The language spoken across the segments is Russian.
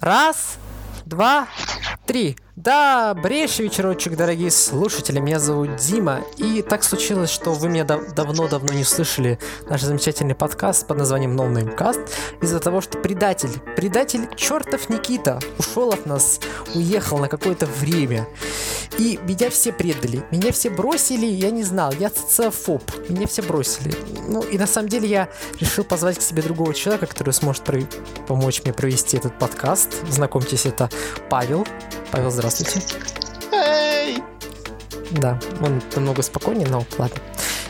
Раз, два, три. Добрейший вечерочек, дорогие слушатели, меня зовут Дима, и так случилось, что вы меня давно-давно не слышали, наш замечательный подкаст под названием No Name Cast, из-за того, что предатель чертов Никита ушел от нас, уехал на какое-то время, и меня все предали, меня все бросили, я не знал, я социофоб, меня все бросили, ну и на самом деле я решил позвать к себе другого человека, который сможет помочь мне провести этот подкаст, знакомьтесь, это Павел. Павел, здравствуйте. Эй! Да, он намного спокойнее, но ладно.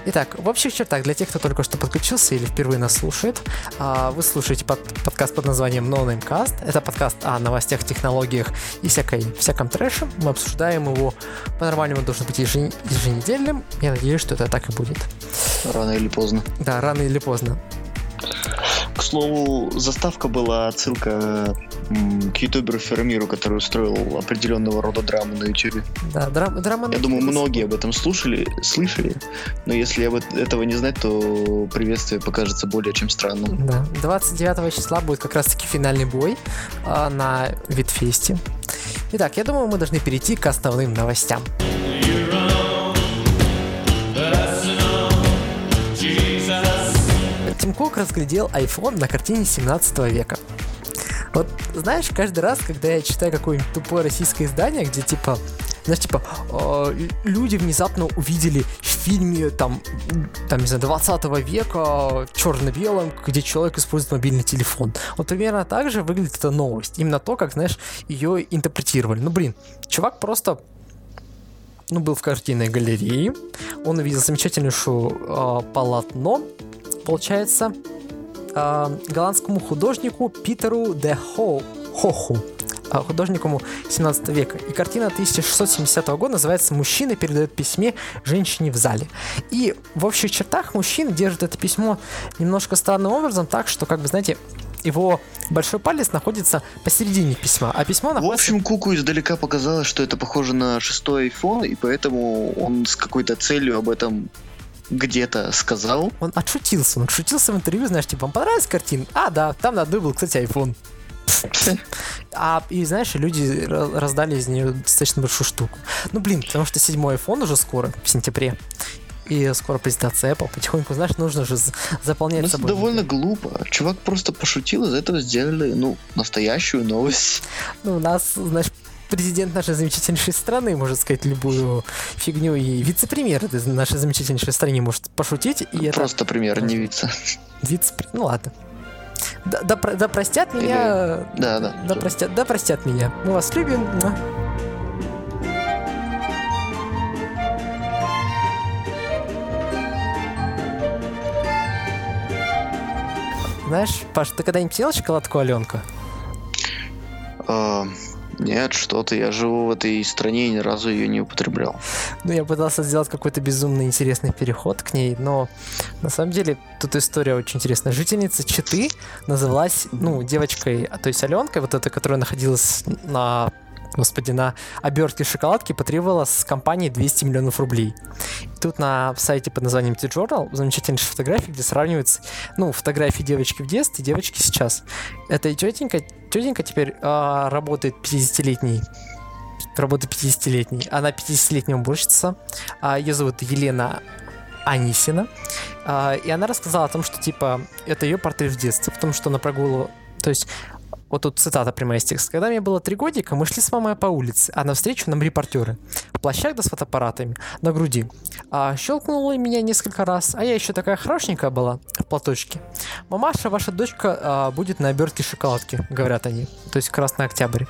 Итак, в общих чертах, для тех, кто только что подключился или впервые нас слушает, вы слушаете подкаст под названием No Name Cast. Это подкаст о новостях, технологиях и всяком трэше. Мы обсуждаем его, по-нормальному должен быть еженедельным. Я надеюсь, что это так и будет. Рано или поздно. Да, рано или поздно. К слову, заставка была отсылка к ютуберу Фермиру, который устроил определенного рода драму на ютубе. Да, драма. Я думаю, многие об этом слышали, но если об этого не знать, то приветствие покажется более чем странным. Да, 29 числа будет как раз-таки финальный бой на Витфесте. Итак, я думаю, мы должны перейти к основным новостям. Тим Кук разглядел iPhone на картине 17 века. Вот, знаешь, каждый раз, когда я читаю какое-нибудь тупое российское издание, где люди внезапно увидели в фильме, не знаю, 20 века, черно-белом, где человек использует мобильный телефон. Вот примерно так же выглядит эта новость. Именно то, как, знаешь, ее интерпретировали. Ну, блин, чувак просто... был в картинной галерее, он увидел замечательное полотно, получается, голландскому художнику Питеру де Хоуху, художнику 17 века. И картина 1670 года называется «Мужчина передает письме женщине в зале». И в общих чертах мужчина держит это письмо немножко странным образом, так что, как бы, знаете, его большой палец находится посередине письма, а письмо находится... В общем, Куку издалека показалось, что это похоже на 6-й iPhone, и поэтому он с какой-то целью об этом... где-то сказал. Он отшутился в интервью, знаешь, вам понравилась картина? А, да, там надо был, кстати, iPhone. И, знаешь, люди раздали из нее достаточно большую штуку. Ну, блин, потому что 7-й iPhone уже скоро, в сентябре. И скоро презентация Apple. Потихоньку, знаешь, нужно же заполнять собой. Это довольно глупо. Чувак просто пошутил, из этого сделали, настоящую новость. У нас, знаешь, президент нашей замечательнейшей страны может сказать любую фигню, и вице-премьер нашей замечательнейшей страны может пошутить. И просто это... премьер, не вице. Вице-премьер, ладно. Да простят меня. Или... Да. Да простят меня. Мы вас любим. Но... Знаешь, Паш, ты когда-нибудь ела шоколадку Аленка? Нет, что-то, я живу в этой стране и ни разу ее не употреблял. Я пытался сделать какой-то безумно интересный переход к ней, но на самом деле тут история очень интересная. Жительница Читы называлась, девочкой, то есть Аленкой, вот эта, которая находилась на обертке шоколадки, потребовала с компании 200 миллионов рублей. Тут на сайте под названием The Journal замечательные фотографии, где сравниваются, фотографии девочки в детстве и девочки сейчас. Это и тетенька теперь работает 50-летней. Она 50-летняя уборщица. Ее зовут Елена Анисина. И она рассказала о том, что, это ее портрет в детстве, потому что она прогуливала... То есть... Вот тут цитата прямая из текста. «Когда мне было 3 годика, мы шли с мамой по улице, а навстречу нам репортеры. В плащах да с фотоаппаратами, на груди. Щелкнуло меня несколько раз, а я еще такая хорошенькая была, в платочке. Мамаша, ваша дочка будет на обертке шоколадки», говорят они. То есть «Красный Октябрь».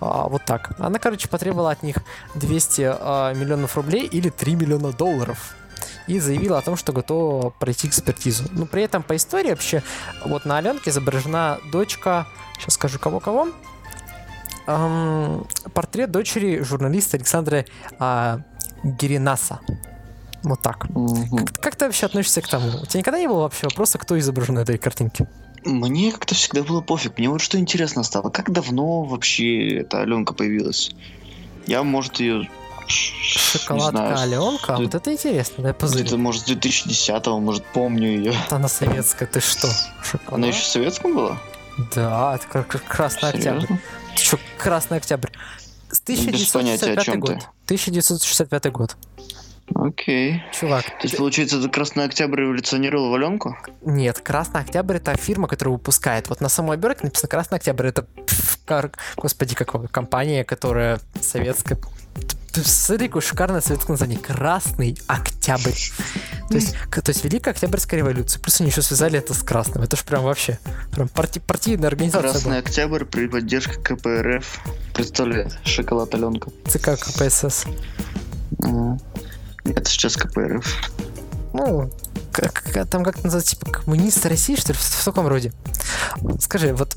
Вот так. Она, потребовала от них 200 миллионов рублей или 3 миллиона долларов. И заявила о том, что готова пройти экспертизу. Но при этом по истории вообще вот на Аленке изображена дочка, сейчас скажу кого-кого, портрет дочери журналиста Александра Гиринаса. Вот так. Как ты вообще относишься к тому? У тебя никогда не было вообще вопроса, кто изображен на этой картинке? Мне как-то всегда было пофиг. Мне вот что интересно стало, как давно вообще эта Аленка появилась? Я, может, ее... Шоколадка Аленка, вот это интересно, дай пузырь. Это, может, 2010-го, может, помню ее. Она советская, ты что? Шоколад? Она еще советская была? Да, это Красный Октябрь. Ты что, Красный Октябрь? 1965 год. 1965 год. Окей. Чувак. То есть, получается, это Красный Октябрь революционировал в Аленку? Нет, Красный Октябрь — это фирма, которая выпускает. Вот на самой оберке написано Красный Октябрь. Это, господи, какая компания, которая советская... Смотри, какое шикарное советское название. Красный Октябрь. То есть Великая Октябрьская революция. Плюс они еще связали это с красным. Это ж прям вообще прям партийная организация. Красный Октябрь при поддержке КПРФ представляет шоколад Аленка. ЦК КПСС. Это сейчас КПРФ. Ну, там как-то называется, типа, коммунисты России, что ли, в таком роде. Скажи, вот,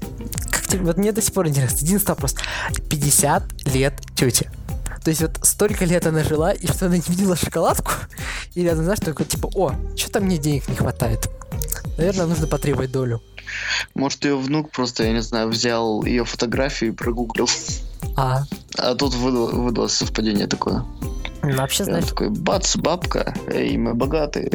как тебе, вот мне до сих пор интересно, единственный вопрос. 50 лет тете. То есть вот столько лет она жила, и что она не видела шоколадку? Или она, знаешь, только типа, о, что-то мне денег не хватает. Наверное, нужно потребовать долю. Может, ее внук просто, я не знаю, взял ее фотографию и прогуглил. А тут выдалось совпадение такое. Ну, вообще, знаешь... такой, бац, бабка, эй, мы богатые.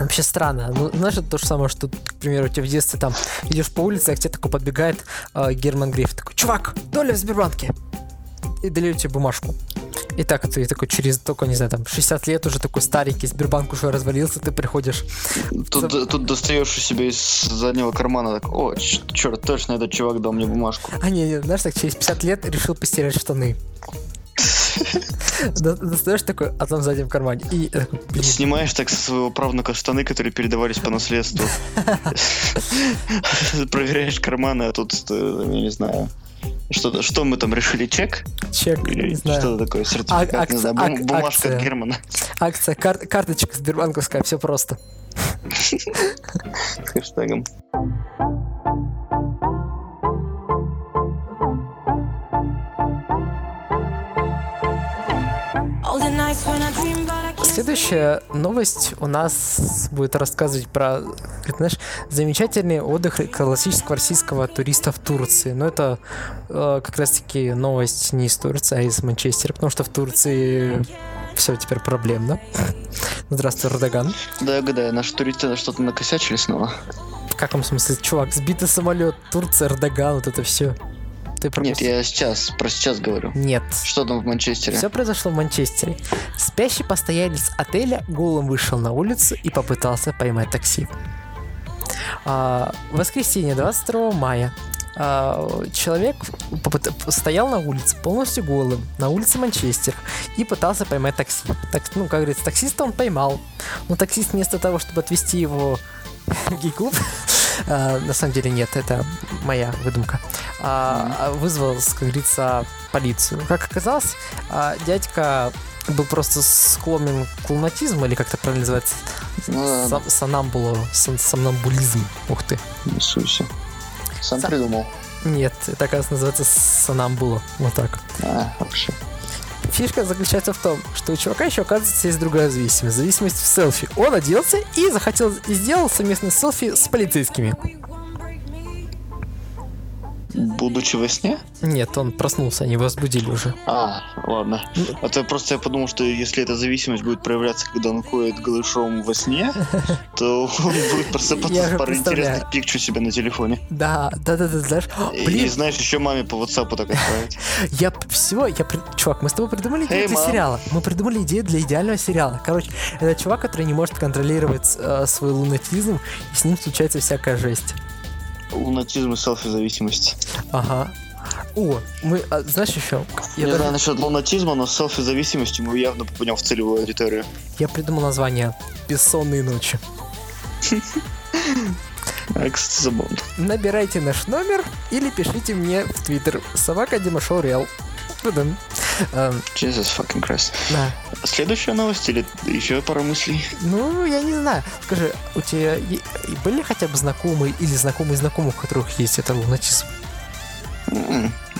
Вообще странно. Ну, знаешь, это то же самое, что, к примеру, у тебя в детстве там идешь по улице, а к тебе такой подбегает Герман Греф. Такой, чувак, доля в Сбербанке. И дали тебе бумажку. И так ты такой через только, не знаю, там 60 лет уже такой старенький, Сбербанк уже развалился, ты приходишь. Тут достаешь у себя из заднего кармана, так, о, черт, точно этот чувак дал мне бумажку. А не, знаешь, так через 50 лет решил постирать штаны. Достаешь такой, а там в заднем кармане. И снимаешь так со своего правнука штаны, которые передавались по наследству. Проверяешь карманы, а тут, я не знаю... Что мы там решили? Чек? Чек, или не знаю. Что-то такое, сертификат, не знаю, бумажка акция от Германа. Акция, карточка сбербанковская, все просто. С хэштегом. Следующая новость у нас будет рассказывать про, знаешь, замечательный отдых классического российского туриста в Турции. Но это как раз-таки новость не из Турции, а из Манчестера, потому что в Турции все теперь проблемно. Здравствуй, Эрдоган. Да, я гадаю, наши туристы что-то накосячили снова. В каком смысле? Чувак, сбитый самолет, Турция, Эрдоган, вот это все. Нет, я сейчас говорю. Нет. Что там в Манчестере? Все произошло в Манчестере. Спящий постоялец отеля голым вышел на улицу и попытался поймать такси. В воскресенье 22 мая человек стоял на улице полностью голым, на улице Манчестер, и пытался поймать такси. Как говорится, таксиста он поймал. Но таксист вместо того, чтобы отвезти его в гей-клуб, на самом деле нет, это моя выдумка, вызвал, как говорится, полицию. Как оказалось, дядька был просто склонен к клоунатизму, или как это правильно называется, сомнамбулизм. Ух ты. Иисусе. Сам придумал? Нет, это, оказывается, называется сомнамбула. Вот так. Вообще. Фишка заключается в том, что у чувака еще, оказывается, есть другая зависимость. Зависимость в селфи. Он оделся и захотел и сделал совместное селфи с полицейскими. Будучи во сне? Нет, он проснулся, они его разбудили уже. Ладно. А то просто я подумал, что если эта зависимость будет проявляться, когда он ходит голышом во сне, то он будет просыпаться с парой интересных пикчу себя на телефоне. Да, знаешь. И знаешь, еще маме по WhatsApp так отправить. Чувак, мы с тобой придумали идею для сериала. Мы придумали идею для идеального сериала. Короче, это чувак, который не может контролировать свой лунатизм, и с ним случается всякая жесть. Лунатизм и селфи-зависимость. Ага. Знаешь еще... Не знаю насчет лунатизма, но с селфи-зависимостью мы явно попадем в целевую аудиторию. Я придумал название «Бессонные ночи». Набирайте наш номер или пишите мне в Твиттер. @DimashoReal. Jesus fucking Christ. Да. Следующая новость или еще пара мыслей? Я не знаю. Скажи, у тебя были хотя бы знакомые или знакомые знакомых, у которых есть это лунатизм?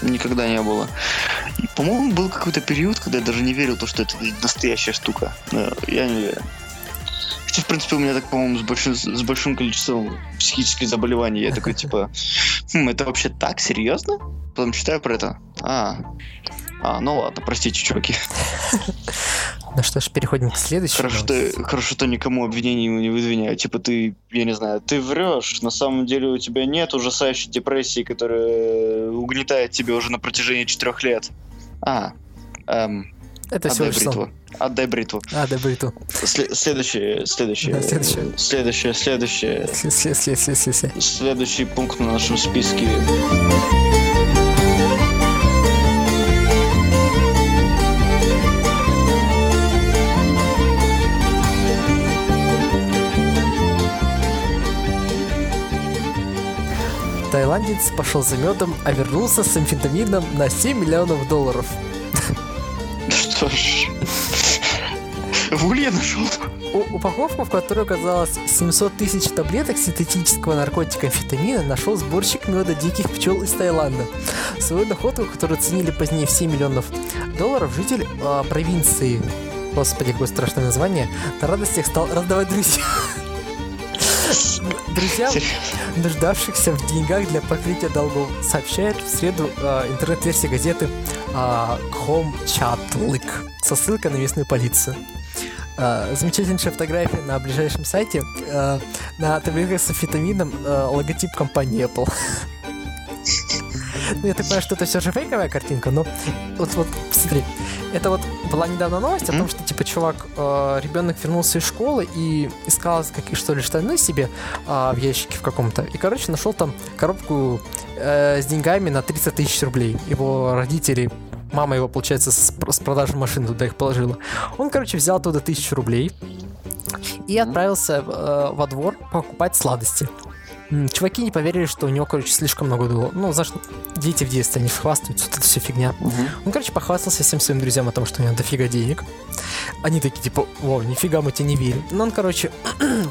Никогда не было. По-моему, был какой-то период, когда я даже не верил, что это настоящая штука. Я не верю. Хотя, в принципе, у меня так, по-моему, с большим количеством психических заболеваний. Я такой, типа, это вообще так? Серьезно? Потом читаю про это. Ну ладно, простите, чуваки. Ну что ж, переходим к следующему. Хорошо, что никому обвинений не выдвиняют. Типа ты, я не знаю, ты врешь. На самом деле у тебя нет ужасающей депрессии, которая угнетает тебя уже на протяжении 4 лет. Это все бритву. Отдай бритву. Отдай бритву. Следующий пункт на нашем списке. Таиландец пошел за медом, а вернулся с амфетамином на $7 миллионов. Что ж... В угле нашел. Упаковку, в которой оказалось 700 тысяч таблеток синтетического наркотика амфетамина, нашел сборщик меда диких пчел из Таиланда. Свою находку, которую ценили позднее в $7 миллионов, житель провинции... Господи, какое страшное название. На радостях стал раздавать друзьям, нуждавшихся в деньгах для покрытия долгов, сообщает в среду интернет-версия газеты Комчатлык со ссылкой на местную полицию. Замечательнейшая фотография на ближайшем сайте. На таблетках с амфетамином логотип компании Apple. Ну, я так понимаю, что это все же фейковая картинка, но... Вот, посмотри. Это вот была недавно новость о том, что, типа, чувак, ребенок вернулся из школы и искал, какие что ли, штаны себе в ящике в каком-то. И, короче, нашел там коробку с деньгами на 30 тысяч рублей. Его родители... Мама его, получается, с продажи машины туда их положила. Он, короче, взял туда 1000 рублей и отправился во двор покупать сладости. Чуваки не поверили, что у него, короче, слишком много было. Ну, знаешь, дети в детстве, они хвастаются, вот это все фигня. Он, короче, похвастался всем своим друзьям о том, что у него дофига денег. Они такие, типа, вау, нифига, мы тебе не верим. Но он, короче,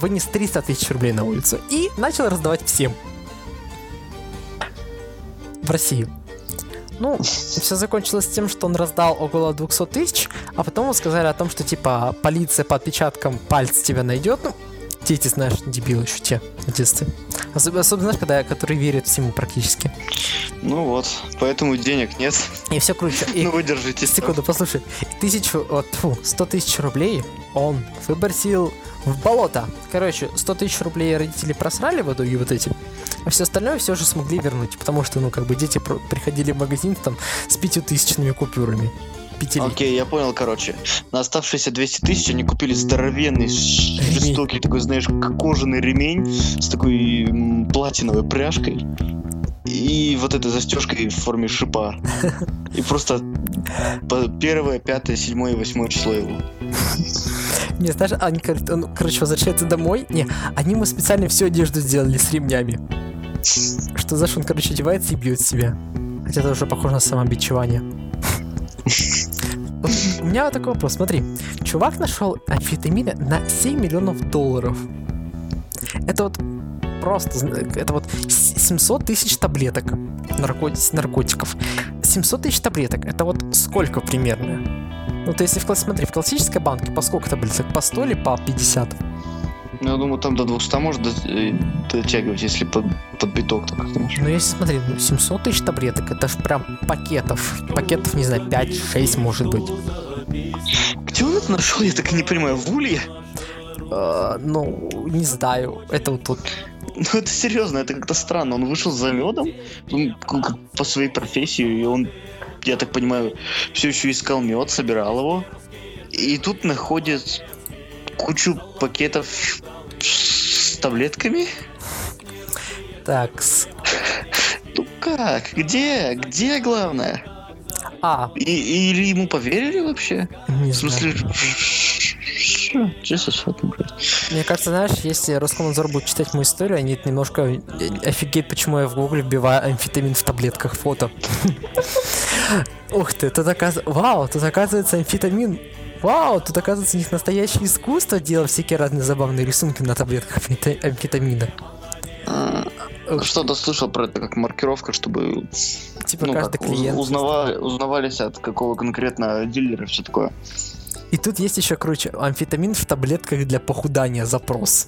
вынес 300 тысяч рублей на улицу и начал раздавать всем. В России. Ну, все закончилось тем, что он раздал около 200 тысяч, а потом ему сказали о том, что, типа, полиция по отпечаткам пальц тебя найдет. Ну, дети, знаешь, дебилы еще те в детстве. Особенно, знаешь, когда которые верят всему практически. Ну вот, поэтому денег нет. И все круче. Ну выдержитесь. Секунду, послушай. 100 тысяч рублей он выбросил в болото. Короче, 100 тысяч рублей родители просрали в итоге вот эти, а все остальное все же смогли вернуть, потому что, ну, как бы дети приходили в магазин там с 5000 купюрами. Окей, я понял, короче. На оставшиеся 200 тысяч они купили здоровенный, жестокий такой, знаешь, кожаный ремень с такой платиновой пряжкой и вот этой застежкой в форме шипа. И просто 1, 5, 7 и 8 число его. Не, знаешь, они, короче, возвращается домой. Не, они ему специально всю одежду сделали с ремнями. Что, знаешь, он, короче, одевается и бьет себя. Хотя это уже похоже на самобичевание. У меня вот такой вопрос, смотри. Чувак нашел амфетамина на $7 миллионов. Это вот просто, это вот 700 тысяч таблеток наркотиков. 700 тысяч таблеток, это вот сколько примерно? Ну, то если, смотри, в классической банке по сколько таблеток? По 100 или по 50? Ну, я думаю, там до 200 может дотягивать, если под биток, так как-то. Ну, если, смотри, 700 тысяч таблеток, это ж прям пакетов. Пакетов, не знаю, 5-6, может быть. Где он это нашел, я так и не понимаю, в улье? Ну, не знаю, это вот тут. Ну, это серьезно, это как-то странно. Он вышел за медом, по своей профессии, и он... Я так понимаю, все еще искал мед, собирал его. И тут находит кучу пакетов с таблетками. Такс. Ну как? Где? Где главное? Или ему поверили вообще? Не в смысле... Мне кажется, знаешь, если Роскомнадзор будет читать мою историю, они немножко офигеют, почему я в гугле вбиваю амфетамин в таблетках фото. Ух ты, тут оказывается амфетамин. Вау, тут оказывается у них настоящее искусство делать всякие разные забавные рисунки на таблетках амфетамина. Что-то слышал про это как маркировка, чтобы типа каждый клиент узнавались от какого конкретно дилера, все такое. И тут есть еще круче. Амфетамин в таблетках для похудания. Запрос.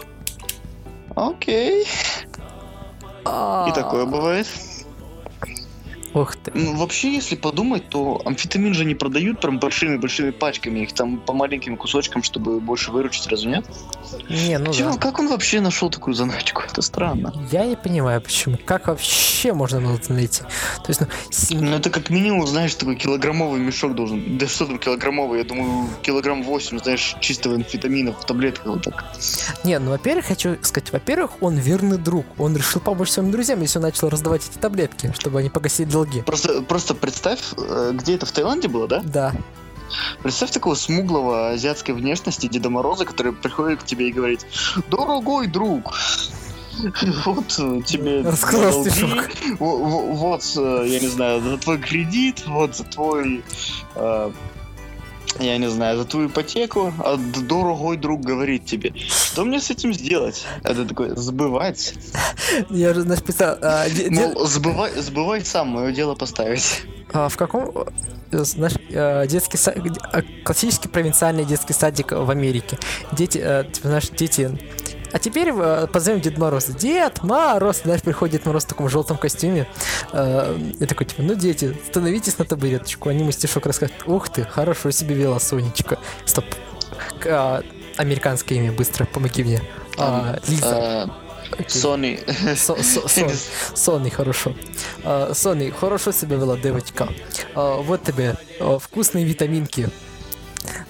Окей. И такое бывает. Ух амфетамин? Ну, вообще, если подумать, то амфетамин же не продают прям большими-большими пачками, их там по маленьким кусочкам, чтобы больше выручить, разве нет? Не, ну да. Как он вообще нашел такую заначку? Это странно. Я не понимаю, почему. Как вообще можно было это найти? То есть, ну, это как минимум, знаешь, такой килограммовый мешок должен. Да что там килограммовый? Я думаю, 8 килограмм, знаешь, чистого амфетамина в таблетках вот так. Не, ну, во-первых, хочу сказать, он верный друг. Он решил помочь своим друзьям, если он начал раздавать эти таблетки, чтобы они погасили долги. Просто представь, где это, в Таиланде было, да? Да. Представь такого смуглого азиатской внешности Деда Мороза, который приходит к тебе и говорит: «Дорогой друг, вот тебе долги, вот, я не знаю, за твой кредит, вот за твой... я не знаю, за твою ипотеку», а дорогой друг говорит тебе: «Что мне с этим сделать?» А ты такой: «Сбывать». Я же, значит, писал... Мол, сбывай сам, мое дело поставить. В каком... Знаешь, детский сад... Классический провинциальный детский садик в Америке. Дети, типа, знаешь, дети... А теперь позовем Деда Мороза. Дед Мороз! Знаешь, приходит Дед Мороз в таком желтом костюме. И такой, типа, ну, дети, становитесь на табуреточку. Они ему стишок рассказывают. Ух ты, хорошо себе вела Сонечка. Стоп. Американское имя, быстро, помоги мне. Лиза. Сони. Сони, хорошо. Сони, хорошо себя вела девочка. Вот тебе вкусные витаминки.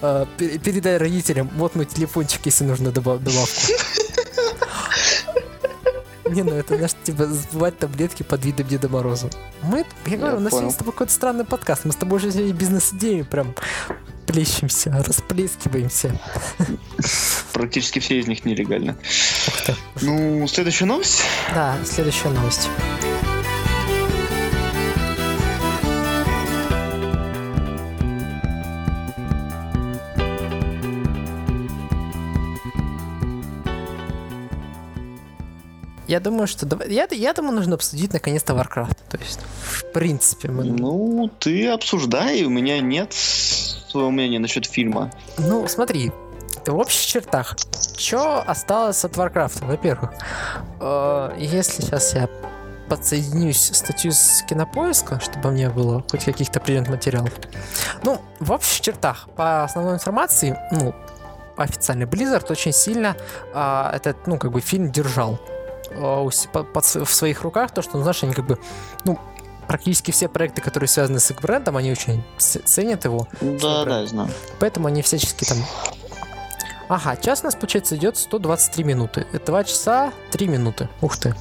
Передай родителям, вот мой телефончик, если нужно добавку. Не, ну это, знаешь, типа, сбывать таблетки под видом Деда Мороза. Я говорю, у нас сегодня с тобой какой-то странный подкаст. Мы с тобой уже сегодня бизнес-идеями прям плещемся, расплескиваемся. Практически все из них нелегально. Ну, следующая новость? Да, следующая новость. Я думаю, что... Я думаю, нужно обсудить наконец-то Warcraft. То есть, в принципе, мы... Ну, ты обсуждай, у меня нет своего мнения насчет фильма. Ну, смотри, в общих чертах, что осталось от Warcraft? Во-первых, если сейчас я подсоединюсь статью с Кинопоиска, чтобы у меня было хоть каких-то определенных материалов. Ну, в общих чертах, по основной информации, ну, официально Blizzard очень сильно этот, ну, как бы, фильм держал в своих руках, то, что, знаешь, они как бы, ну, практически все проекты, которые связаны с их брендом, они очень ценят его. Да, да, я знаю. Поэтому они всячески там... Ага, час у нас, получается, идет 123 минуты. 2 часа 3 минуты. Ух ты.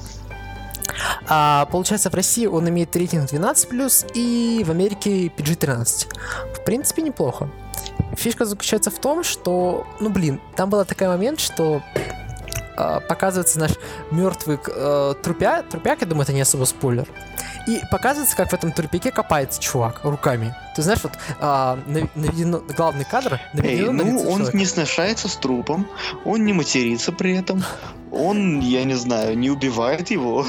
Получается, в России он имеет рейтинг 12+, и в Америке PG-13. В принципе, неплохо. Фишка заключается в том, что, ну, блин, там был такой момент, что... показывается наш мертвый трупяк, я думаю, это не особо спойлер. И показывается, как в этом трупике копается чувак руками. Ты знаешь, вот наведено, главный кадр... ну, он человека не сношается с трупом, он не матерится при этом, он, я не знаю, не убивает его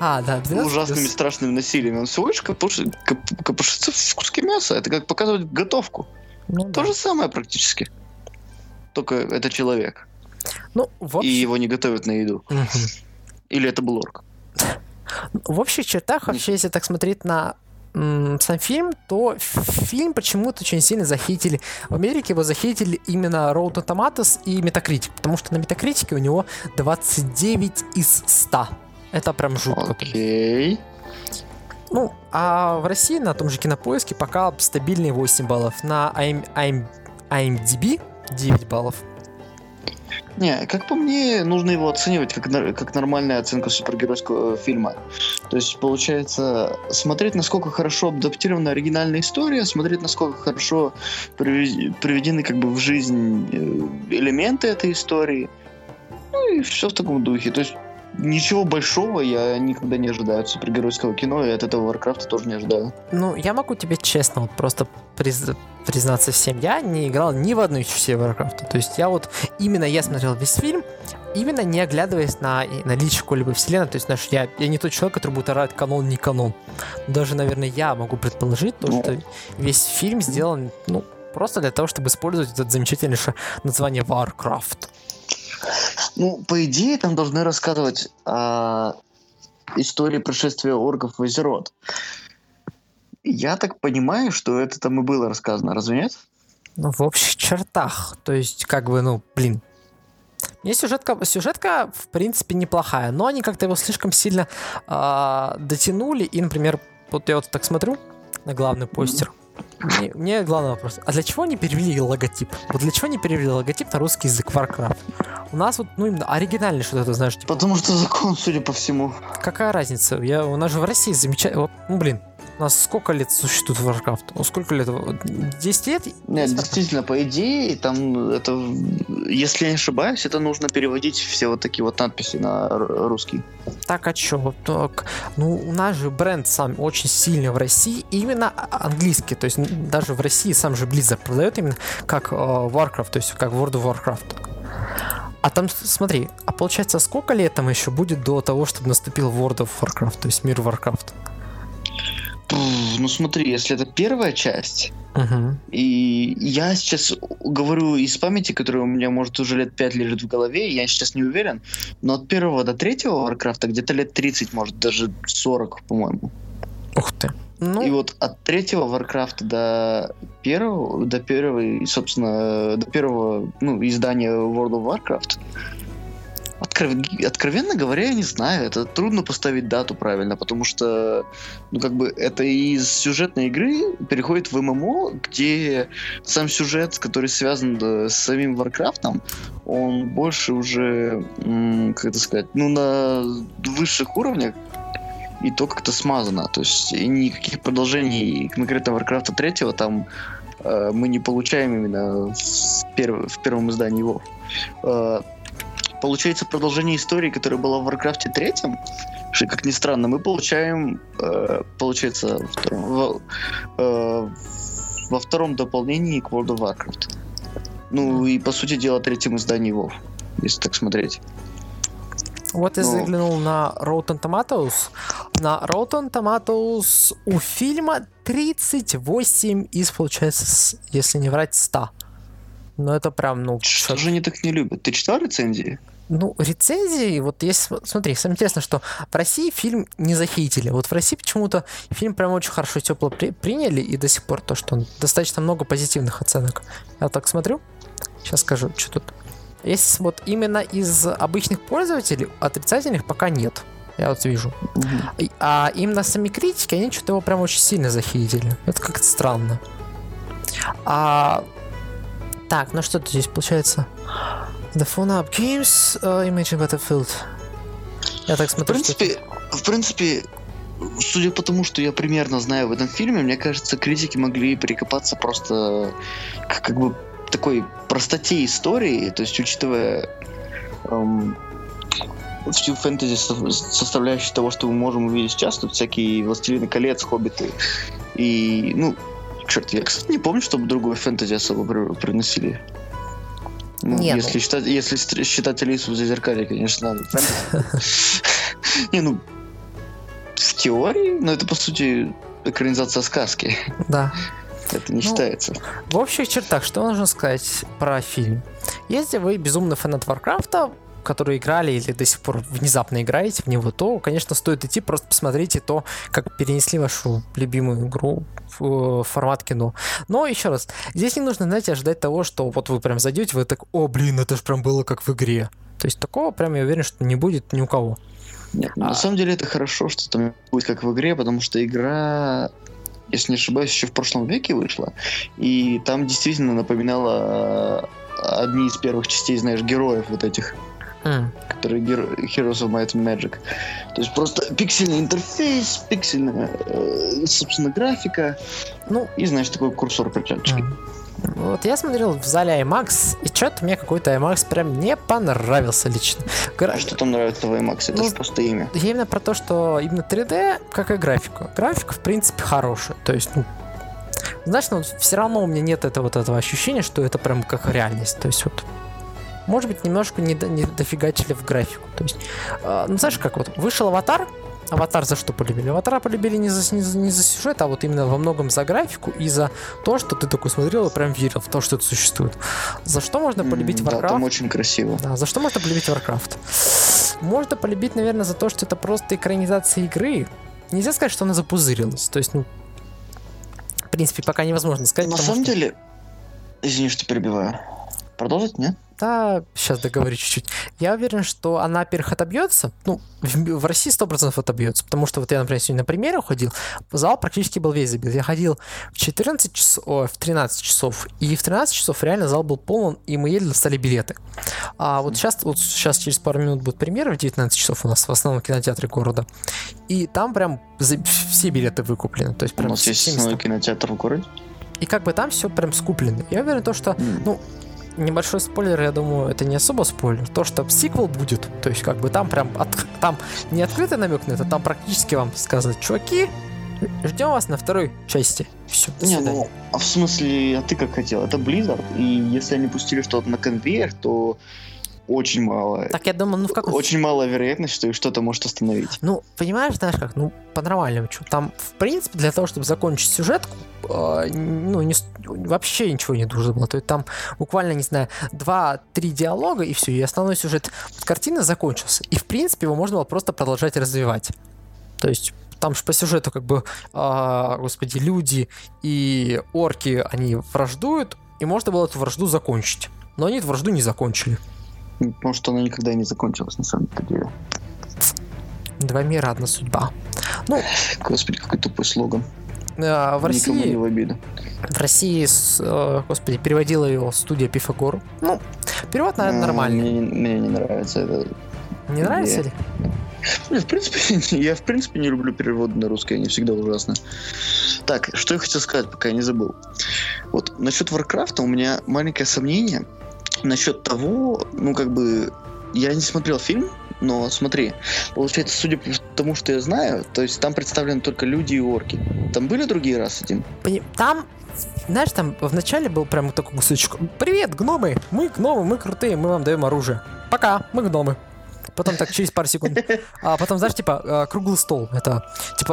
да, ужасными страшными насилиями. Он всего лишь копошится в куске мяса. Это как показывать готовку. Ну, да. То же самое практически. Только это человек. Ну, и его не готовят на еду. Или это был орк? В общих чертах, вообще, если так смотреть на сам фильм, то фильм почему-то очень сильно захейтили. В Америке его захейтили именно Rotten Tomatoes и Metacritic, потому что на Metacritic у него 29 из 100. Это прям жутко. Окей. Ну, а в России на том же Кинопоиске пока стабильные 8 баллов. На IMDb 9 баллов. Не, как по мне, нужно его оценивать как нормальная оценка супергеройского фильма. То есть, получается, смотреть, насколько хорошо адаптирована оригинальная история, смотреть, насколько хорошо приведены как бы в жизнь элементы этой истории. Ну и все в таком духе. То есть, ничего большого я никогда не ожидаю от супергеройского кино, и от этого Warcraft тоже не ожидаю. Ну, я могу тебе честно вот просто признаться всем, я не играл ни в одну серию Warcraft. То есть я смотрел весь фильм, именно не оглядываясь на наличие какой-либо вселенной. То есть, знаешь, я не тот человек, который будет орать канон, не канон. Даже, наверное, я могу предположить то, что весь фильм сделан, ну, просто для того, чтобы использовать это замечательное название Warcraft. Ну, по идее, там должны рассказывать о истории пришествия орков в Азерот. Я так понимаю, что это там и было рассказано, разве нет? Ну, в общих чертах. То есть, как бы, ну, блин. Мне сюжетка, в принципе, неплохая, но они как-то его слишком сильно дотянули. И, например, вот я вот так смотрю на главный постер. Мне главный вопрос. А для чего они перевели логотип? Вот для чего они перевели логотип на русский язык Warcraft? У нас вот, ну, именно оригинальный что-то, знаешь, типа... Потому что закон, судя по всему. Какая разница? У нас же в России замечательно... Ну, блин. У нас сколько лет существует Warcraft? Сколько лет? 10 лет? Нет, действительно, по идее, там это, если я не ошибаюсь, это нужно переводить все вот такие вот надписи на русский. Так, а чё? Так, ну, у нас же бренд сам очень сильный в России, именно английский. То есть даже в России сам же Blizzard продает именно как Warcraft, то есть как World of Warcraft. А там, смотри, а получается, сколько лет там еще будет до того, чтобы наступил World of Warcraft, то есть мир Warcraft? Ну смотри, если это первая часть, и я сейчас говорю из памяти, которая у меня, может, уже лет 5 лежит в голове, я сейчас не уверен, но от первого до третьего Warcraft где-то лет 30, может, даже 40, по-моему. Ух ты. Ну... И вот от третьего Warcraft до первого, ну, издания World of Warcraft... Откровенно говоря, я не знаю. Это трудно поставить дату правильно, потому что, ну, как бы, это из сюжетной игры переходит в ММО, где сам сюжет, который связан с самим Варкрафтом, он больше уже, как это сказать, ну, на высших уровнях, и то как-то смазано. То есть никаких продолжений конкретно Варкрафта 3 там мы не получаем именно в первом издании его. Получается, продолжение истории, которая была в Варкрафте 3, что, как ни странно, мы получаем, получается, во втором дополнении к World of Warcraft. Ну и, по сути дела, третьем издании WoW, если так смотреть. Вот я заглянул на Rotten Tomatoes. На Rotten Tomatoes у фильма 38 из, получается, если не врать, 100. Но это прям, ну... Что же они так не любят? Ты читал рецензии? Ну, рецензии, вот есть... Смотри, самое интересное, что в России фильм не захейтили. Вот в России почему-то фильм прям очень хорошо и тепло приняли, и до сих пор то, что он... Достаточно много позитивных оценок. Я так смотрю. Сейчас скажу, что тут. Есть вот именно из обычных пользователей отрицательных пока нет. Я вот вижу. А именно сами критики, они что-то его прям очень сильно захейтили. Это как-то странно. Так, ну что тут здесь получается? The Phone Up Games, Imagine Battlefield. Я так смотрю, в принципе, судя по тому, что я примерно знаю в этом фильме, мне кажется, критики могли прикопаться просто к, как бы, такой простоте истории, то есть учитывая всю фэнтези составляющую того, что мы можем увидеть сейчас, тут всякие «Властелины колец», «Хоббиты» и, ну... Черт, я, кстати, не помню, чтобы другое фэнтези особо приносили. Нет. Если считать Алису в Зазеркалье, конечно, надо. Не, ну, в теории, но это, по сути, экранизация сказки. Да. Это не считается. В общих чертах, что нужно сказать про фильм? Если вы безумный фанат Варкрафта, которые играли или до сих пор внезапно играете в него, то, конечно, стоит идти, просто посмотрите то, как перенесли вашу любимую игру в формат кино. Но еще раз, здесь не нужно, знаете, ожидать того, что вот вы прям зайдете, вы так, о, блин, это же прям было как в игре. То есть такого прям, я уверен, что не будет ни у кого. Нет, на самом деле это хорошо, что там будет как в игре, потому что игра, если не ошибаюсь, еще в прошлом веке вышла, и там действительно напоминала одни из первых частей, знаешь, героев вот этих. Который Heroes of Might and Magic. То есть просто пиксельный интерфейс, пиксельная, собственно, графика. Ну, и, знаешь, такой курсор причальчик. Вот я смотрел в зале IMAX, и что-то мне какой-то IMAX прям не понравился лично. А что там нравится в IMAX? Это же просто имя. Я именно про то, что именно 3D, как и графику. Графика, в принципе, хорошая. То есть, ну, знаешь, но все равно у меня нет этого ощущения, что это прям как реальность. То есть вот... Может быть, немножко не дофигачили в графику. То есть, ну, знаешь, как вот вышел «Аватар». «Аватар» за что полюбили? «Аватара» полюбили не за сюжет, а вот именно во многом за графику и за то, что ты такой смотрел и прям верил в то, что это существует. За что можно полюбить Warcraft? Да, там очень красиво. Да, за что можно полюбить Warcraft? Можно полюбить, наверное, за то, что это просто экранизация игры. Нельзя сказать, что она запузырилась. То есть, ну, принципе, пока невозможно сказать. На самом деле, извини, что перебиваю. Продолжить, нет? Да, сейчас договорю чуть-чуть. Я уверен, что она, во-первых, отобьется. Ну, в России 100% отобьется. Потому что вот я, например, сегодня на премьеру ходил, зал практически был весь забит. Я ходил в 13 часов. И в 13 часов реально зал был полон, и мы еле достали билеты. А вот сейчас через пару минут будет премьера в 19 часов у нас в основном кинотеатре города. И там прям все билеты выкуплены. То есть прям у нас есть новый кинотеатр в городе. И как бы там все прям скуплено. Я уверен, то, что... Небольшой спойлер, я думаю, это не особо спойлер. То, что сиквел будет, то есть как бы там прям, там не открытый намек на это, там практически вам сказать, чуваки, ждем вас на второй части. Все, до свидания. А в смысле, а ты как хотел? Это Blizzard, и если они пустили что-то на конвейер, то очень мало. Так я думаю, в каком... Очень малая вероятность, что их что-то может остановить. Ну, понимаешь, знаешь как, по-нормальному. Там, в принципе, для того, чтобы закончить сюжетку, вообще ничего не нужно было. То есть там буквально, не знаю, 2-3 диалога, и все, и основной сюжет картины закончился. И, в принципе, его можно было просто продолжать развивать. То есть... Там же по сюжету как бы, люди и орки, они враждуют, и можно было эту вражду закончить. Но они эту вражду не закончили. Потому что она никогда не закончилась, на самом деле. Два мира, одна судьба. Господи, какой тупой слоган. В России... Никому не в обиду. В России, переводила его студия Пифагор. Перевод, наверное, нормальный. Мне не нравится это. Не нравится ли? Я, в принципе, не люблю переводы на русский, они всегда ужасны. Так, что я хотел сказать, пока я не забыл. Вот, насчет Warcraft у меня маленькое сомнение. Насчет того, я не смотрел фильм, но смотри, получается, судя по тому, что я знаю, то есть там представлены только люди и орки. Там были другие расы, Дим? Там, знаешь, там вначале был прям такой кусочек. Привет, гномы! Мы гномы, мы крутые, мы вам даем оружие. Пока, мы гномы. Потом так, через пару секунд. А потом, знаешь, круглый стол. Это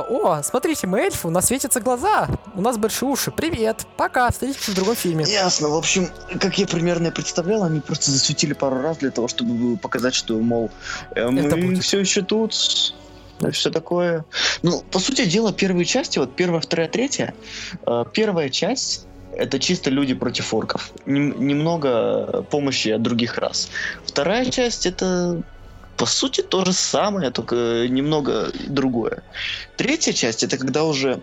о, смотрите, мы эльфы, у нас светятся глаза, у нас большие уши. Привет, пока, встретимся в другом фильме. Ясно, в общем, как я примерно представлял, они просто засветили пару раз для того, чтобы показать, что, мол, мы все еще тут, все такое. По сути дела, первые части, вот первая, вторая, третья, первая часть... Это чисто люди против орков. Немного помощи от других рас. Вторая часть — это... По сути, то же самое, только немного другое. Третья часть — это когда уже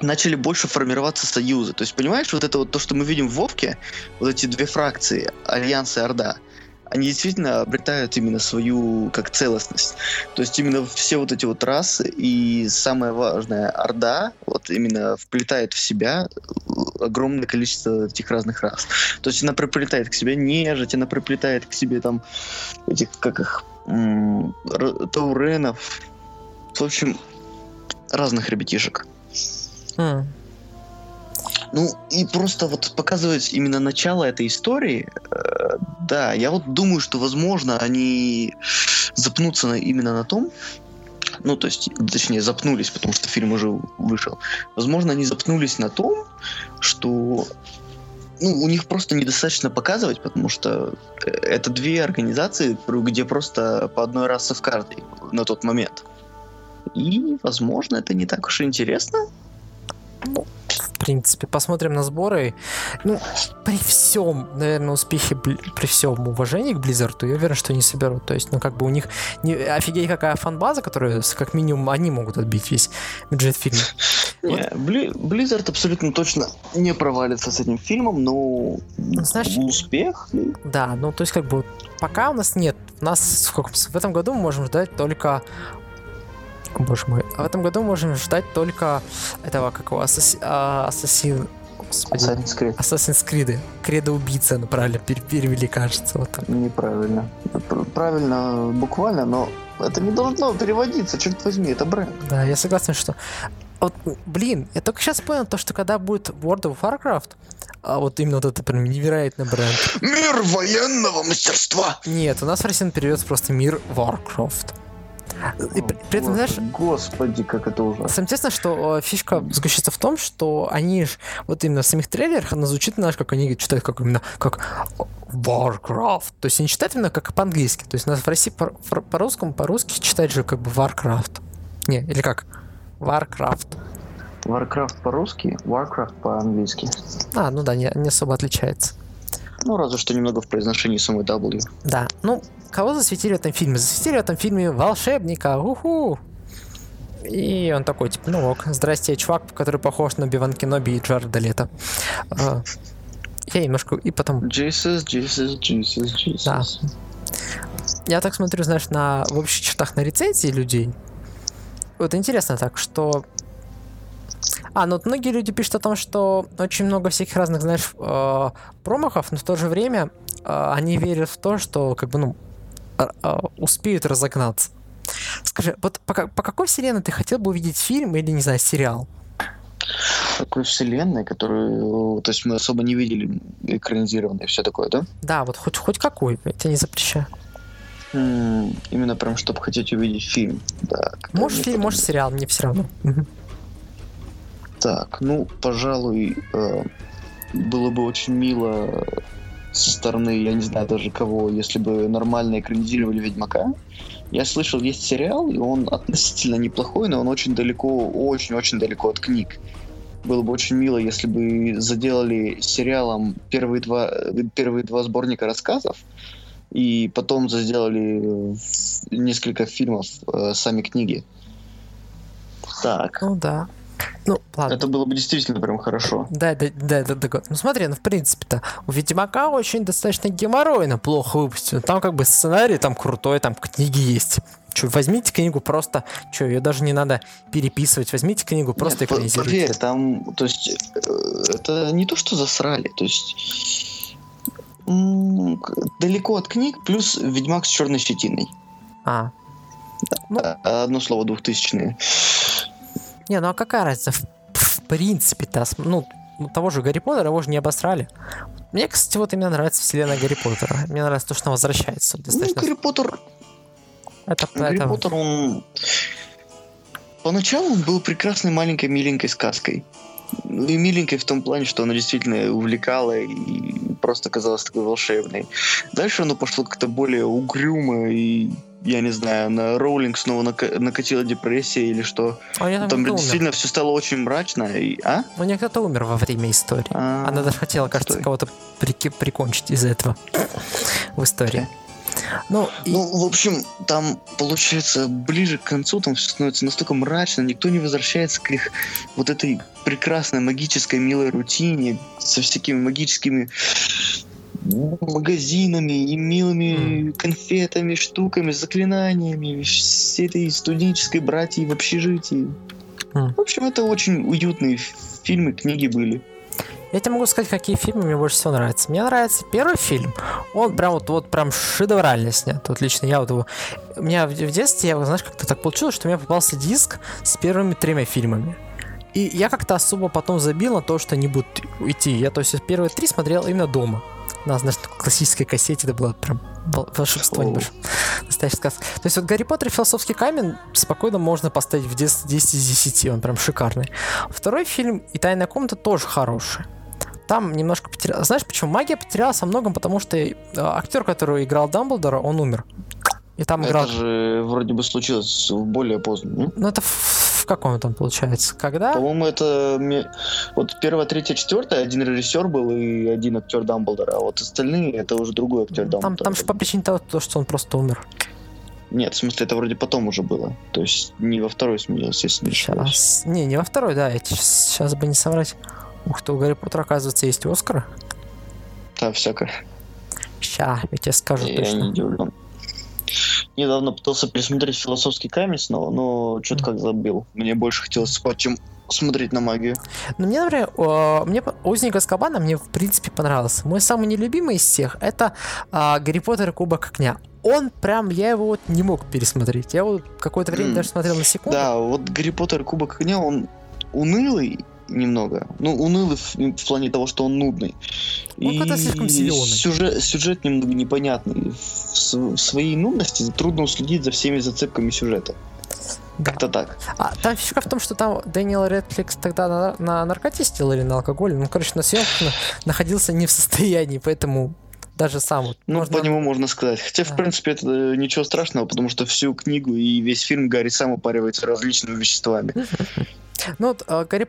начали больше формироваться союзы. То есть, понимаешь, вот это вот то, что мы видим в Вовке, вот эти две фракции, Альянс и Орда, они действительно обретают именно свою как целостность. То есть именно все вот эти вот расы и, самое важное, Орда вот именно вплетает в себя огромное количество этих разных рас. То есть она приплетает к себе нежить, она приплетает к себе там этих, тауренов. В общем, разных ребятишек. И просто вот показывать именно начало этой истории, да, я вот думаю, что, возможно, они запнутся именно на том, запнулись, потому что фильм уже вышел. Возможно, они запнулись на том, что у них просто недостаточно показывать, потому что это две организации, где просто по одной расе в каждой на тот момент. И, возможно, это не так уж и интересно. В принципе, посмотрим на сборы. При всем, наверное, успехе, при всем уважении к Blizzard, я уверен, что не соберут. То есть, у них офигеть какая фан-база, которую, как минимум, они могут отбить весь бюджет фильма. Blizzard абсолютно точно не провалится с этим фильмом, но знаешь, успех... Да, пока у нас нет. В этом году мы можем ждать только... Боже мой, в этом году мы можем ждать только этого, Assassin's Creed. Кредо-убийца, правильно перевели, кажется. Неправильно. Правильно, буквально, но это не должно переводиться, черт возьми, это бренд. Да, я согласен, что... я только сейчас понял то, что когда будет World of Warcraft, именно это прям невероятный бренд. Мир военного мастерства! Нет, у нас в России переведется просто «Мир Warcraft». И при этом, знаешь, господи, как это ужасно. Самое интересное, что фишка заключается в том, что они же именно в самих трейлерах она звучит, знаешь, как они читают, как именно как Warcraft. То есть они читают именно как по-английски. То есть у нас в России по-русски читают же Warcraft. Не, или как? Warcraft. Warcraft по-русски, Warcraft по-английски. А, ну да, не особо отличается. Ну, разве что немного в произношении самой W. Да, ну, кого засветили в этом фильме? Засветили в этом фильме волшебника, уху! И он такой, типа, ну ок, здрасте, чувак, который похож на Оби-Ван Кеноби и Джарда Лето. Я немножко, и потом... Jesus. Да. Я так смотрю, знаешь, на в общих чертах на рецензии людей. Вот интересно так, что... ну вот многие люди пишут о том, что очень много всяких разных, знаешь, промахов, но в то же время они верят в то, что, как бы, ну, успеют разогнаться. Скажи, вот по какой вселенной ты хотел бы увидеть фильм или, не знаю, сериал? Такой вселенной, которую... То есть мы особо не видели экранизированной и все такое, да? Да, вот хоть какой, я тебе не запрещаю. Именно прям, чтобы хотеть увидеть фильм. Да, можешь фильм, можешь сериал, мне все равно. Так, ну, пожалуй, было бы очень мило со стороны, я не знаю даже кого, если бы нормально экранизировали «Ведьмака». Я слышал, есть сериал, и он относительно неплохой, но он очень далеко, очень-очень далеко от книг. Было бы очень мило, если бы заделали сериалом первые два сборника рассказов, и потом сделали несколько фильмов сами книги. Так. Ну да. Ну, ладно. Это было бы действительно прям хорошо. Да. Ну смотри, в принципе-то у Ведьмака очень достаточно геморройно плохо выпустил. Там как бы сценарий там крутой, там книги есть. Че, возьмите книгу просто, ее даже не надо переписывать, возьмите книгу просто экранизируйте. Поверь, там, то есть, это не то, что засрали, то есть далеко от книг, плюс Ведьмак с черной щетиной. Ну... Одно слово, 2000-е. Не, ну а какая разница? В принципе-то, ну, того же Гарри Поттера его же не обосрали. Мне, кстати, вот именно нравится вселенная Гарри Поттера. Мне нравится то, что он возвращается. Достаточно... Ну, Гарри Поттер, он... Поначалу он был прекрасной маленькой миленькой сказкой. И миленькой в том плане, что она действительно увлекала и просто казалась такой волшебной. Дальше оно пошло как-то более угрюмо и... Я не знаю, на Роулинг снова накатила депрессия или что. Там действительно все стало очень мрачно. У нее кто-то умер во время истории. Она даже хотела, кажется, кого-то прикончить из-за этого в истории. В общем, там, получается, ближе к концу там все становится настолько мрачно, никто не возвращается к их вот этой прекрасной, магической, милой рутине со всякими магическими... магазинами и милыми конфетами, штуками, заклинаниями, всей этой студенческой братьей в общежитии. В общем, это очень уютные фильмы, книги были. Я тебе могу сказать, какие фильмы мне больше всего нравятся. Мне нравится первый фильм. Он прям прям шедеврально снят. Вот лично я вот его... У меня в детстве, знаешь, как-то так получилось, что у меня попался диск с первыми 3 фильмами. И я как-то особо потом забил на то, что они будут идти. Я, то есть, первые 3 смотрел именно дома. На, знаешь, классической кассете это было прям волшебство небольшое. Настоящая сказка. То есть вот Гарри Поттер и Философский камень спокойно можно поставить в 10 из 10, он прям шикарный. Второй фильм и Тайная комната тоже хороший. Там немножко потерялся. Знаешь, почему? Магия потерялась во многом, потому что актер, который играл Дамблдора, он умер. И там играл... Это же вроде бы случилось более поздно, не? Ну это в каком там получается? Когда? По-моему, это... Вот 1, 3, 4 один режиссер был и один актер Дамблдора, а вот остальные это уже другой актер Дамблдора. Там же по причине того, что он просто умер. Нет, в смысле, это вроде потом уже было. То есть не во второй сменился, если не ошибаюсь. Не во второй, да, я сейчас бы не соврать. Ух ты, у Гарри Поттера, оказывается, есть Оскар. Да, всякое. Ща, я тебе скажу точно. Я не удивлен. Недавно пытался пересмотреть «Философский камень» снова, но что-то как забил. Мне больше хотелось спать, чем смотреть на магию. Ну, мне, например, «Узник Азкабана» мне, в принципе, понравился. Мой самый нелюбимый из всех — это «Гарри Поттер и Кубок огня». Он прям, я его не мог пересмотреть. Я его какое-то время даже смотрел на секунду. Да, вот «Гарри Поттер и Кубок огня», он унылый немного. Ну, унылый в плане того, что он нудный. Он и слишком зеленый. Сюжет немного непонятный. В своей нудности трудно уследить за всеми зацепками сюжета. Да. Как-то так. А там фишка в том, что там Дэниел Рэдклифф тогда на наркоте сидел или на алкоголе. Ну, короче, на съемках находился не в состоянии, поэтому даже сам. Вот, ну, можно... по нему можно сказать. Хотя, в принципе, это ничего страшного, потому что всю книгу и весь фильм Гарри сам упаривается различными веществами. Ну, вот «Гарри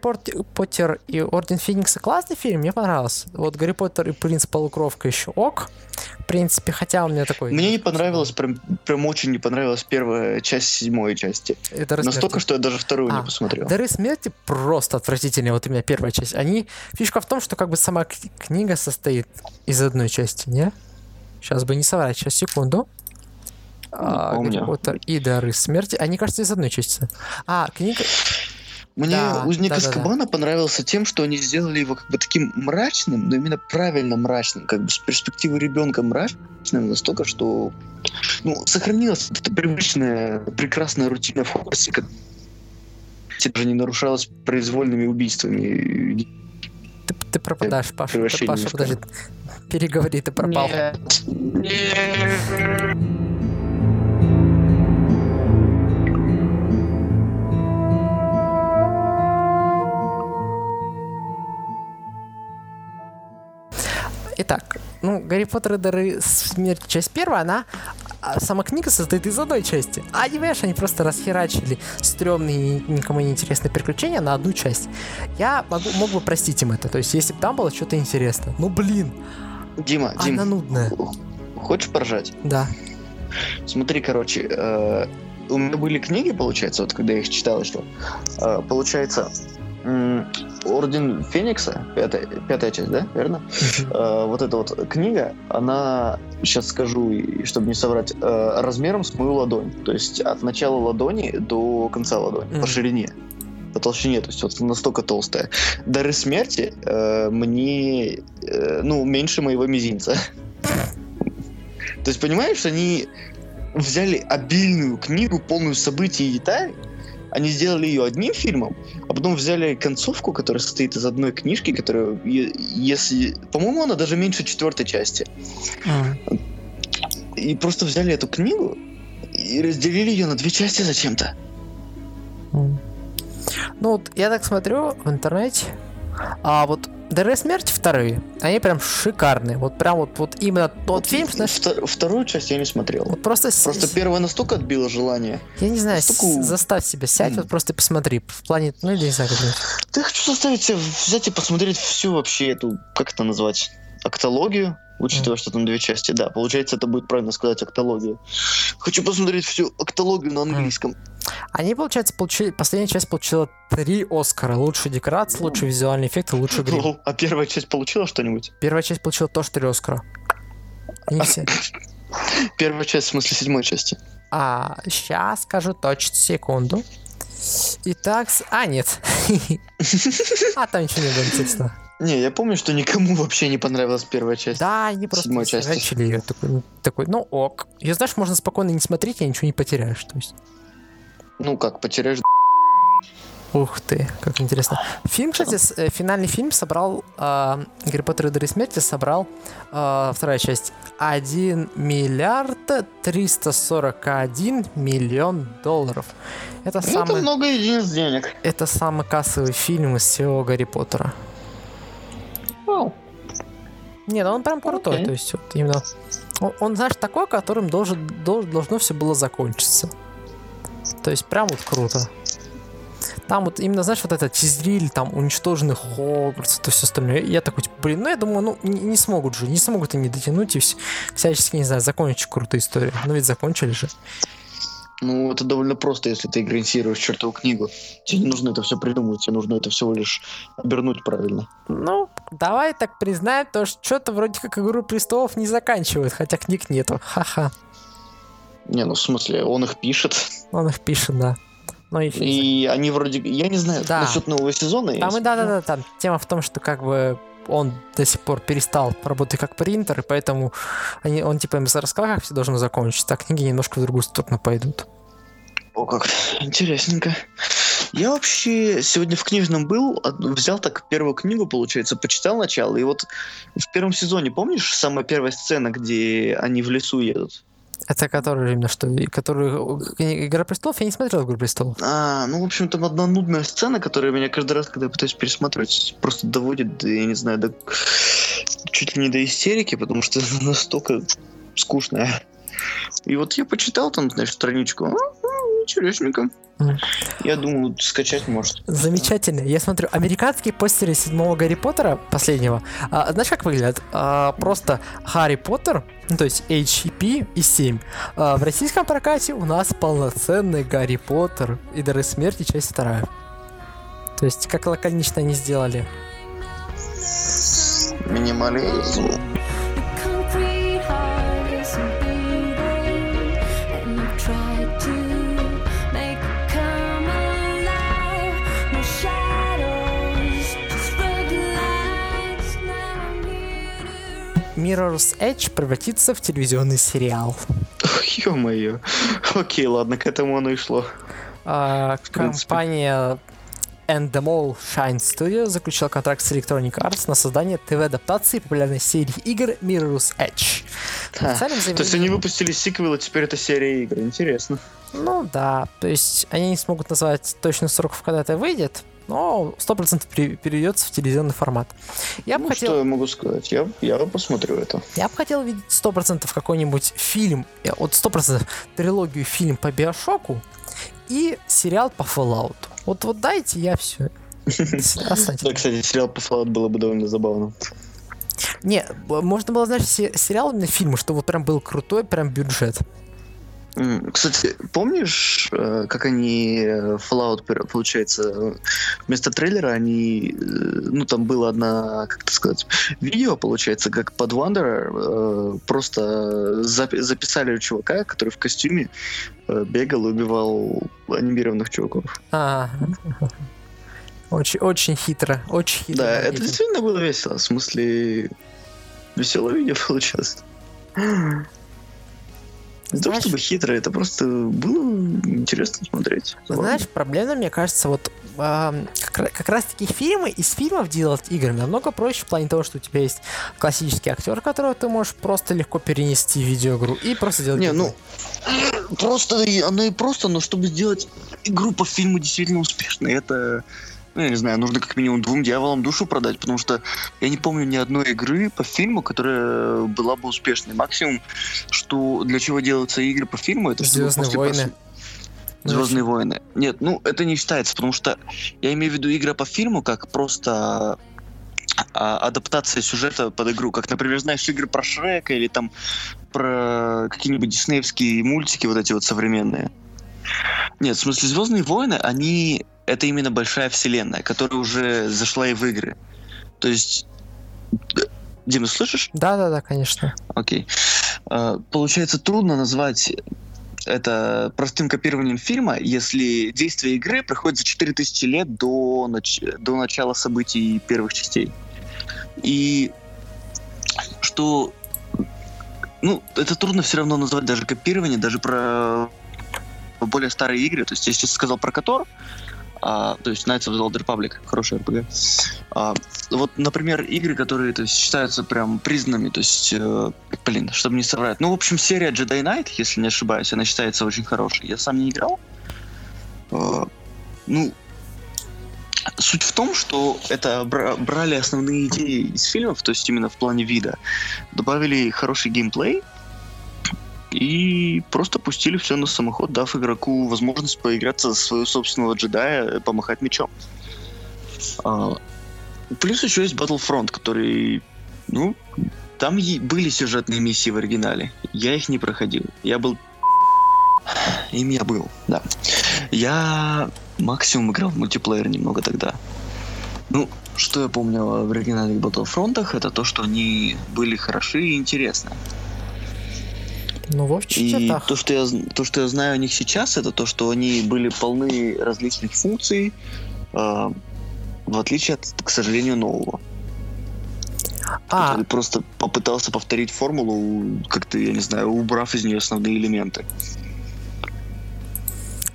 Поттер и Орден Феникса» классный фильм, мне понравился. Вот «Гарри Поттер и принц Полукровка» еще ок. В принципе, хотя у меня такой... Мне не понравилось, прям очень не понравилась первая часть седьмой части. Настолько, что я даже вторую не посмотрел. «Дары смерти» просто отвратительные, вот именно первая часть. Они... Фишка в том, что как бы сама книга состоит из одной части, не? Сейчас бы не соврать, сейчас, секунду. «Гарри Поттер и Дары смерти», они, кажется, из одной части. Книга... Мне «Узник Азкабана» понравился тем, что они сделали его как бы таким мрачным, но именно правильно мрачным, как бы с перспективы ребенка мрачным, настолько, что сохранилась эта привычная, прекрасная рутина в фокусе, которая даже не нарушалась произвольными убийствами. Ты пропадаешь, Паша. Паша, подожди. Переговори, ты пропал. Нет. Итак, «Гарри Поттер и Дары смерти», часть первая, она... Сама книга состоит из одной части. А не понимаешь, они просто расхерачили стрёмные и никому не интересные приключения на одну часть. Я мог бы простить им это, то есть если бы там было что-то интересное. Ну блин! Дима, она нудная. Хочешь поржать? Да. Смотри, у меня были книги, получается, вот когда я их читал еще, получается... «Орден Феникса», пятая часть, да, верно? Вот эта вот книга, она, сейчас скажу, чтобы не соврать, размером с мою ладонь. То есть от начала ладони до конца ладони, по ширине, по толщине, то есть вот настолько толстая. «Дары смерти» мне, меньше моего мизинца. То есть, понимаешь, они взяли обильную книгу, полную событий и деталей. Они сделали ее одним фильмом, а потом взяли концовку, которая состоит из одной книжки, которая, если... По-моему, она даже меньше четвертой части. И просто взяли эту книгу и разделили ее на две части зачем-то. Ну, вот я так смотрю в интернете, вот «Дары смерти» вторые, они прям шикарные. Вот прям вот именно тот фильм... Вторую часть я не смотрел. Вот просто первая настолько отбила желание. Я не знаю, настолько... заставь себя, сядь, вот просто посмотри. В плане, я не знаю, как это. Я хочу заставить себя взять и посмотреть всю вообще эту, как это назвать, октологию, учитывая, что там две части. Да, получается, это будет правильно сказать октологию. Хочу посмотреть всю октологию на английском. Они, получается, получили... Последняя часть получила 3 Оскара. Лучшую декорацию, лучший визуальный эффект и лучший грим. А первая часть получила что-нибудь? Первая часть получила тоже 3 Оскара. Первая часть, в смысле, седьмой части. Сейчас скажу точно, секунду. Итак, нет. Там ничего не было, естественно. Не, я помню, что никому вообще не понравилась первая часть. Да, они просто начали ее. Такой, ок. Ее, знаешь, можно спокойно не смотреть, и ничего не потеряешь. То есть... потеряешь... Ух ты, как интересно. Фильм, кстати, финальный фильм собрал... «Гарри Поттер и Дары смерти» собрал, вторая часть, 1 341 000 000 долларов. Это много единиц денег. Это самый кассовый фильм из всего «Гарри Поттера». Вау. Не, он прям крутой. Okay. То есть вот именно... Он, знаешь, такой, которым должно все было закончиться. То есть прям вот круто. Там вот именно, знаешь, вот этот Тизриль, там уничтоженный Хогвартс, то все остальное. Я такой, я думаю, не смогут они дотянуть и всячески, не знаю, закончить крутую историю. Но ведь закончили же. Это довольно просто, если ты экранизируешь чертову книгу. Тебе не нужно это все придумывать, тебе нужно это всего лишь обернуть правильно. Давай так признаем, то что-то вроде как «Игру престолов» не заканчивают, хотя книг нету. Ха-ха. Не, в смысле, он их пишет. Он их пишет, да. И они вроде, я не знаю, насчет нового сезона есть. Там тема в том, что как бы он до сих пор перестал работать как принтер, и поэтому он типа им рассказал, как все должно закончиться, а книги немножко в другую сторону пойдут. О, как интересненько. Я вообще сегодня в книжном был, взял так первую книгу, получается, почитал начало, и вот в первом сезоне, помнишь, самая первая сцена, где они в лесу едут? Это который именно что? «Игра престолов»? Я не смотрел «Игру престолов». В общем, там одна нудная сцена, которая меня каждый раз, когда я пытаюсь пересматривать, просто доводит, я не знаю, до чуть ли не до истерики, потому что настолько скучная. И вот я почитал там, значит, страничку. Интересненько. Я думаю, скачать может. Замечательно. Я смотрю, американские постеры 7-го Гарри Поттера, последнего, знаешь, как выглядят? Просто Гарри Поттер, ну, то есть HP и 7. В российском прокате у нас полноценный Гарри Поттер и Дары смерти, часть 2. То есть, как лаконично они сделали. Минимализм. Mirror's Edge превратится в телевизионный сериал. Ё-моё. Окей, ладно, к этому оно и шло. Компания And The Mall Shine Studio заключила контракт с Electronic Arts на создание ТВ-адаптации популярной серии игр Mirror's Edge. То есть они выпустили сиквел, и теперь это серия игр. Интересно. Ну да, то есть они не смогут назвать точный срок, когда это выйдет, но 100% перейдется в телевизионный формат. Что я могу сказать? Я посмотрю это. Я бы хотел видеть 100% какой-нибудь фильм, вот 100% трилогию фильм по Биошоку и сериал по Fallout. Вот дайте, я все. Да, кстати, сериал по Fallout было бы довольно забавно. Не, можно было, знаешь, сериал именно фильмы, чтобы вот прям был крутой прям бюджет. Кстати, помнишь, как они Fallout, получается, вместо трейлера они, ну там было одно, как это сказать, видео, получается, как под Wanderer просто записали чувака, который в костюме бегал и убивал анимированных чуваков. Очень хитро, очень хитро. Да, это действительно было весело, в смысле, веселое видео получилось. Не то чтобы хитро, это просто было интересно смотреть. Забавно. Знаешь, проблема, мне кажется, вот как раз таки фильмы, из фильмов делать игры намного проще в плане того, что у тебя есть классический актер, которого ты можешь просто легко перенести в видеоигру и просто делать игру. Но чтобы сделать игру по фильму действительно успешной, это... я не знаю, нужно как минимум 2 дьяволам душу продать, потому что я не помню ни одной игры по фильму, которая была бы успешной. Максимум, что для чего делаются игры по фильму, это чтобы... «Звездные войны». «Звездные войны». Нет, это не считается, потому что я имею в виду игра по фильму как просто адаптация сюжета под игру. Как, например, знаешь, игры про Шрека или там про какие-нибудь диснеевские мультики вот эти вот современные. Нет, в смысле, «Звездные войны», они... это именно большая вселенная, которая уже зашла и в игры. То есть... Дима, слышишь? Да, конечно. Окей. Получается, трудно назвать это простым копированием фильма, если действие игры проходит за 4000 лет до начала событий первых частей. И что... это трудно все равно назвать даже копирование, даже про более старые игры. То есть я сейчас сказал про Котор, то есть Knights of the Old Republic, хороший RPG. Вот, например, игры, которые считаются прям признанными, то есть, чтобы не соврать. В общем, серия Jedi Knight, если не ошибаюсь, она считается очень хорошей. Я сам не играл. Суть в том, что это брали основные идеи из фильмов, то есть именно в плане вида, добавили хороший геймплей и просто пустили все на самоход, дав игроку возможность поиграться за своего собственного джедая, помахать мечом. Плюс еще есть Battlefront, который... там были сюжетные миссии в оригинале. Я их не проходил. Я был... Им я был, да. Я максимум играл в мультиплеер немного тогда. Что я помню в оригинальных Battlefront'ах, это то, что они были хороши и интересны. То, что я знаю о них сейчас, это то, что они были полны различных функций, в отличие от, к сожалению, нового. Который просто попытался повторить формулу, как-то, я не знаю, убрав из нее основные элементы.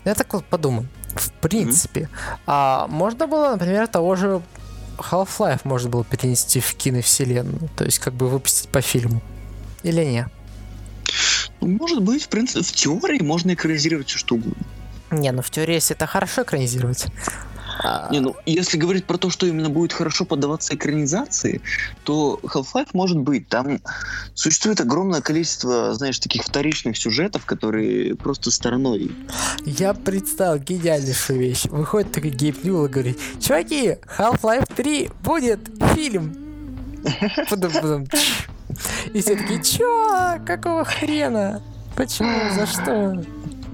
Я так вот подумал. В принципе, можно было, например, того же Half-Life можно было перенести в киновселенную, то есть как бы выпустить по фильму. Или нет? Может быть, в принципе, в теории можно экранизировать все что угодно. Не, в теории, если это хорошо экранизировать. Не, ну, если говорить про то, что именно будет хорошо поддаваться экранизации, то Half-Life может быть. Там существует огромное количество, знаешь, таких вторичных сюжетов, которые просто стороной. Я представил гениальнейшую вещь. Выходит такой Гейб Ньюэлл и говорит: чуваки, Half-Life 3 будет фильм. Потом. И все такие: чё? Какого хрена? Почему? За что?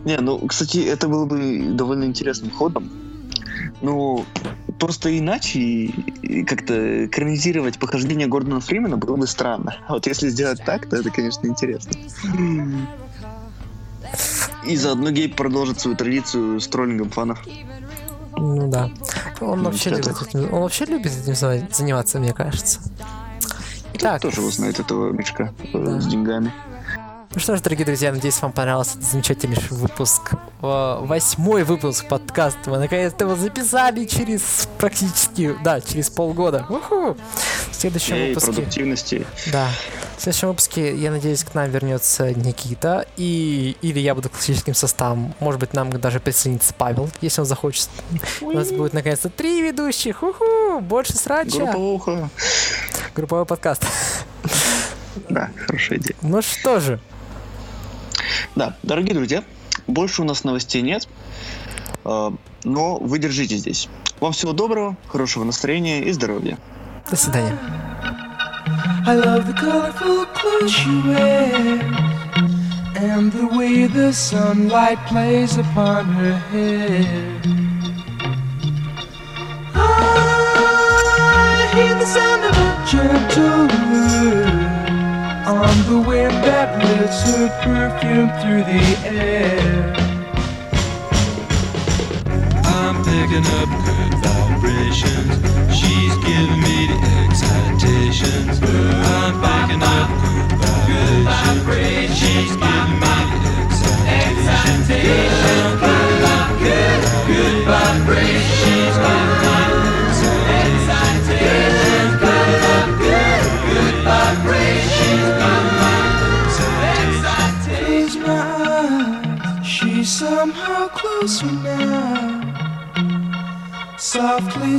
Не, ну, кстати, это было бы довольно интересным ходом. Ну, просто иначе как-то экранизировать похождение Гордона Фримена было бы странно. А вот если сделать так, то это, конечно, интересно. И заодно Гейб продолжит свою традицию с троллингом фанов. Ну да. Он вообще любит этим заниматься, мне кажется. Итак. Кто тоже узнает этого мешка с деньгами. Ну что ж, дорогие друзья, надеюсь, вам понравился этот замечательный выпуск. 8-й выпуск подкаста. Мы наконец-то его записали через полгода. У-ху! В следующем выпуске... продуктивности. Да. В следующем выпуске, я надеюсь, к нам вернется Никита. Или я буду классическим составом. Может быть, нам даже присоединится Павел, если он захочет. У нас будет наконец-то 3 ведущих. У-ху! Больше срача. Групповой подкаст. Да, хорошая идея. Ну что же. Да, дорогие друзья, больше у нас новостей нет, но вы держите здесь. Вам всего доброго, хорошего настроения и здоровья. До свидания. I love the colorful clothes she wears and the way the sunlight plays upon her hair. I hear the sound of a gentle wind on the wind that lifts her perfume through the air. I'm picking up good vibrations. She's giving me the excitations. I'm picking up good vibrations. She's giving me the excitations. I'm picking up good vibrations. She's giving me the excitations. I'm picking up good vibrations. She's somehow closer now. Softly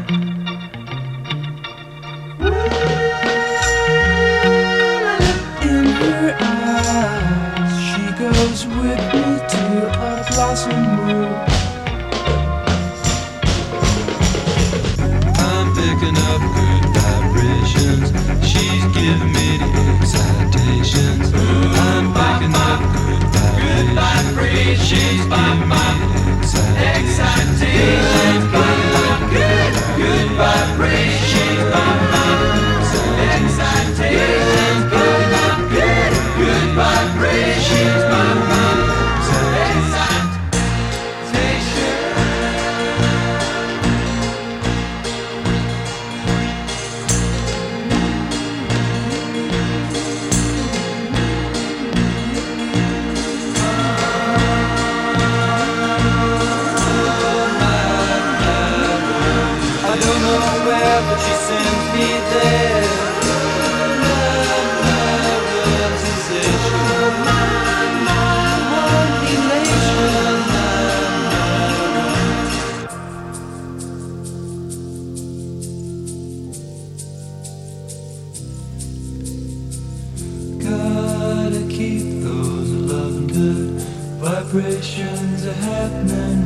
When I look in her eyes, she goes with me to a blossom room. I'm picking up good vibrations. She's giving me the excitations. She's by my excitation. Good vibration. By my excitation. Good vibration. By my vibrations are happening.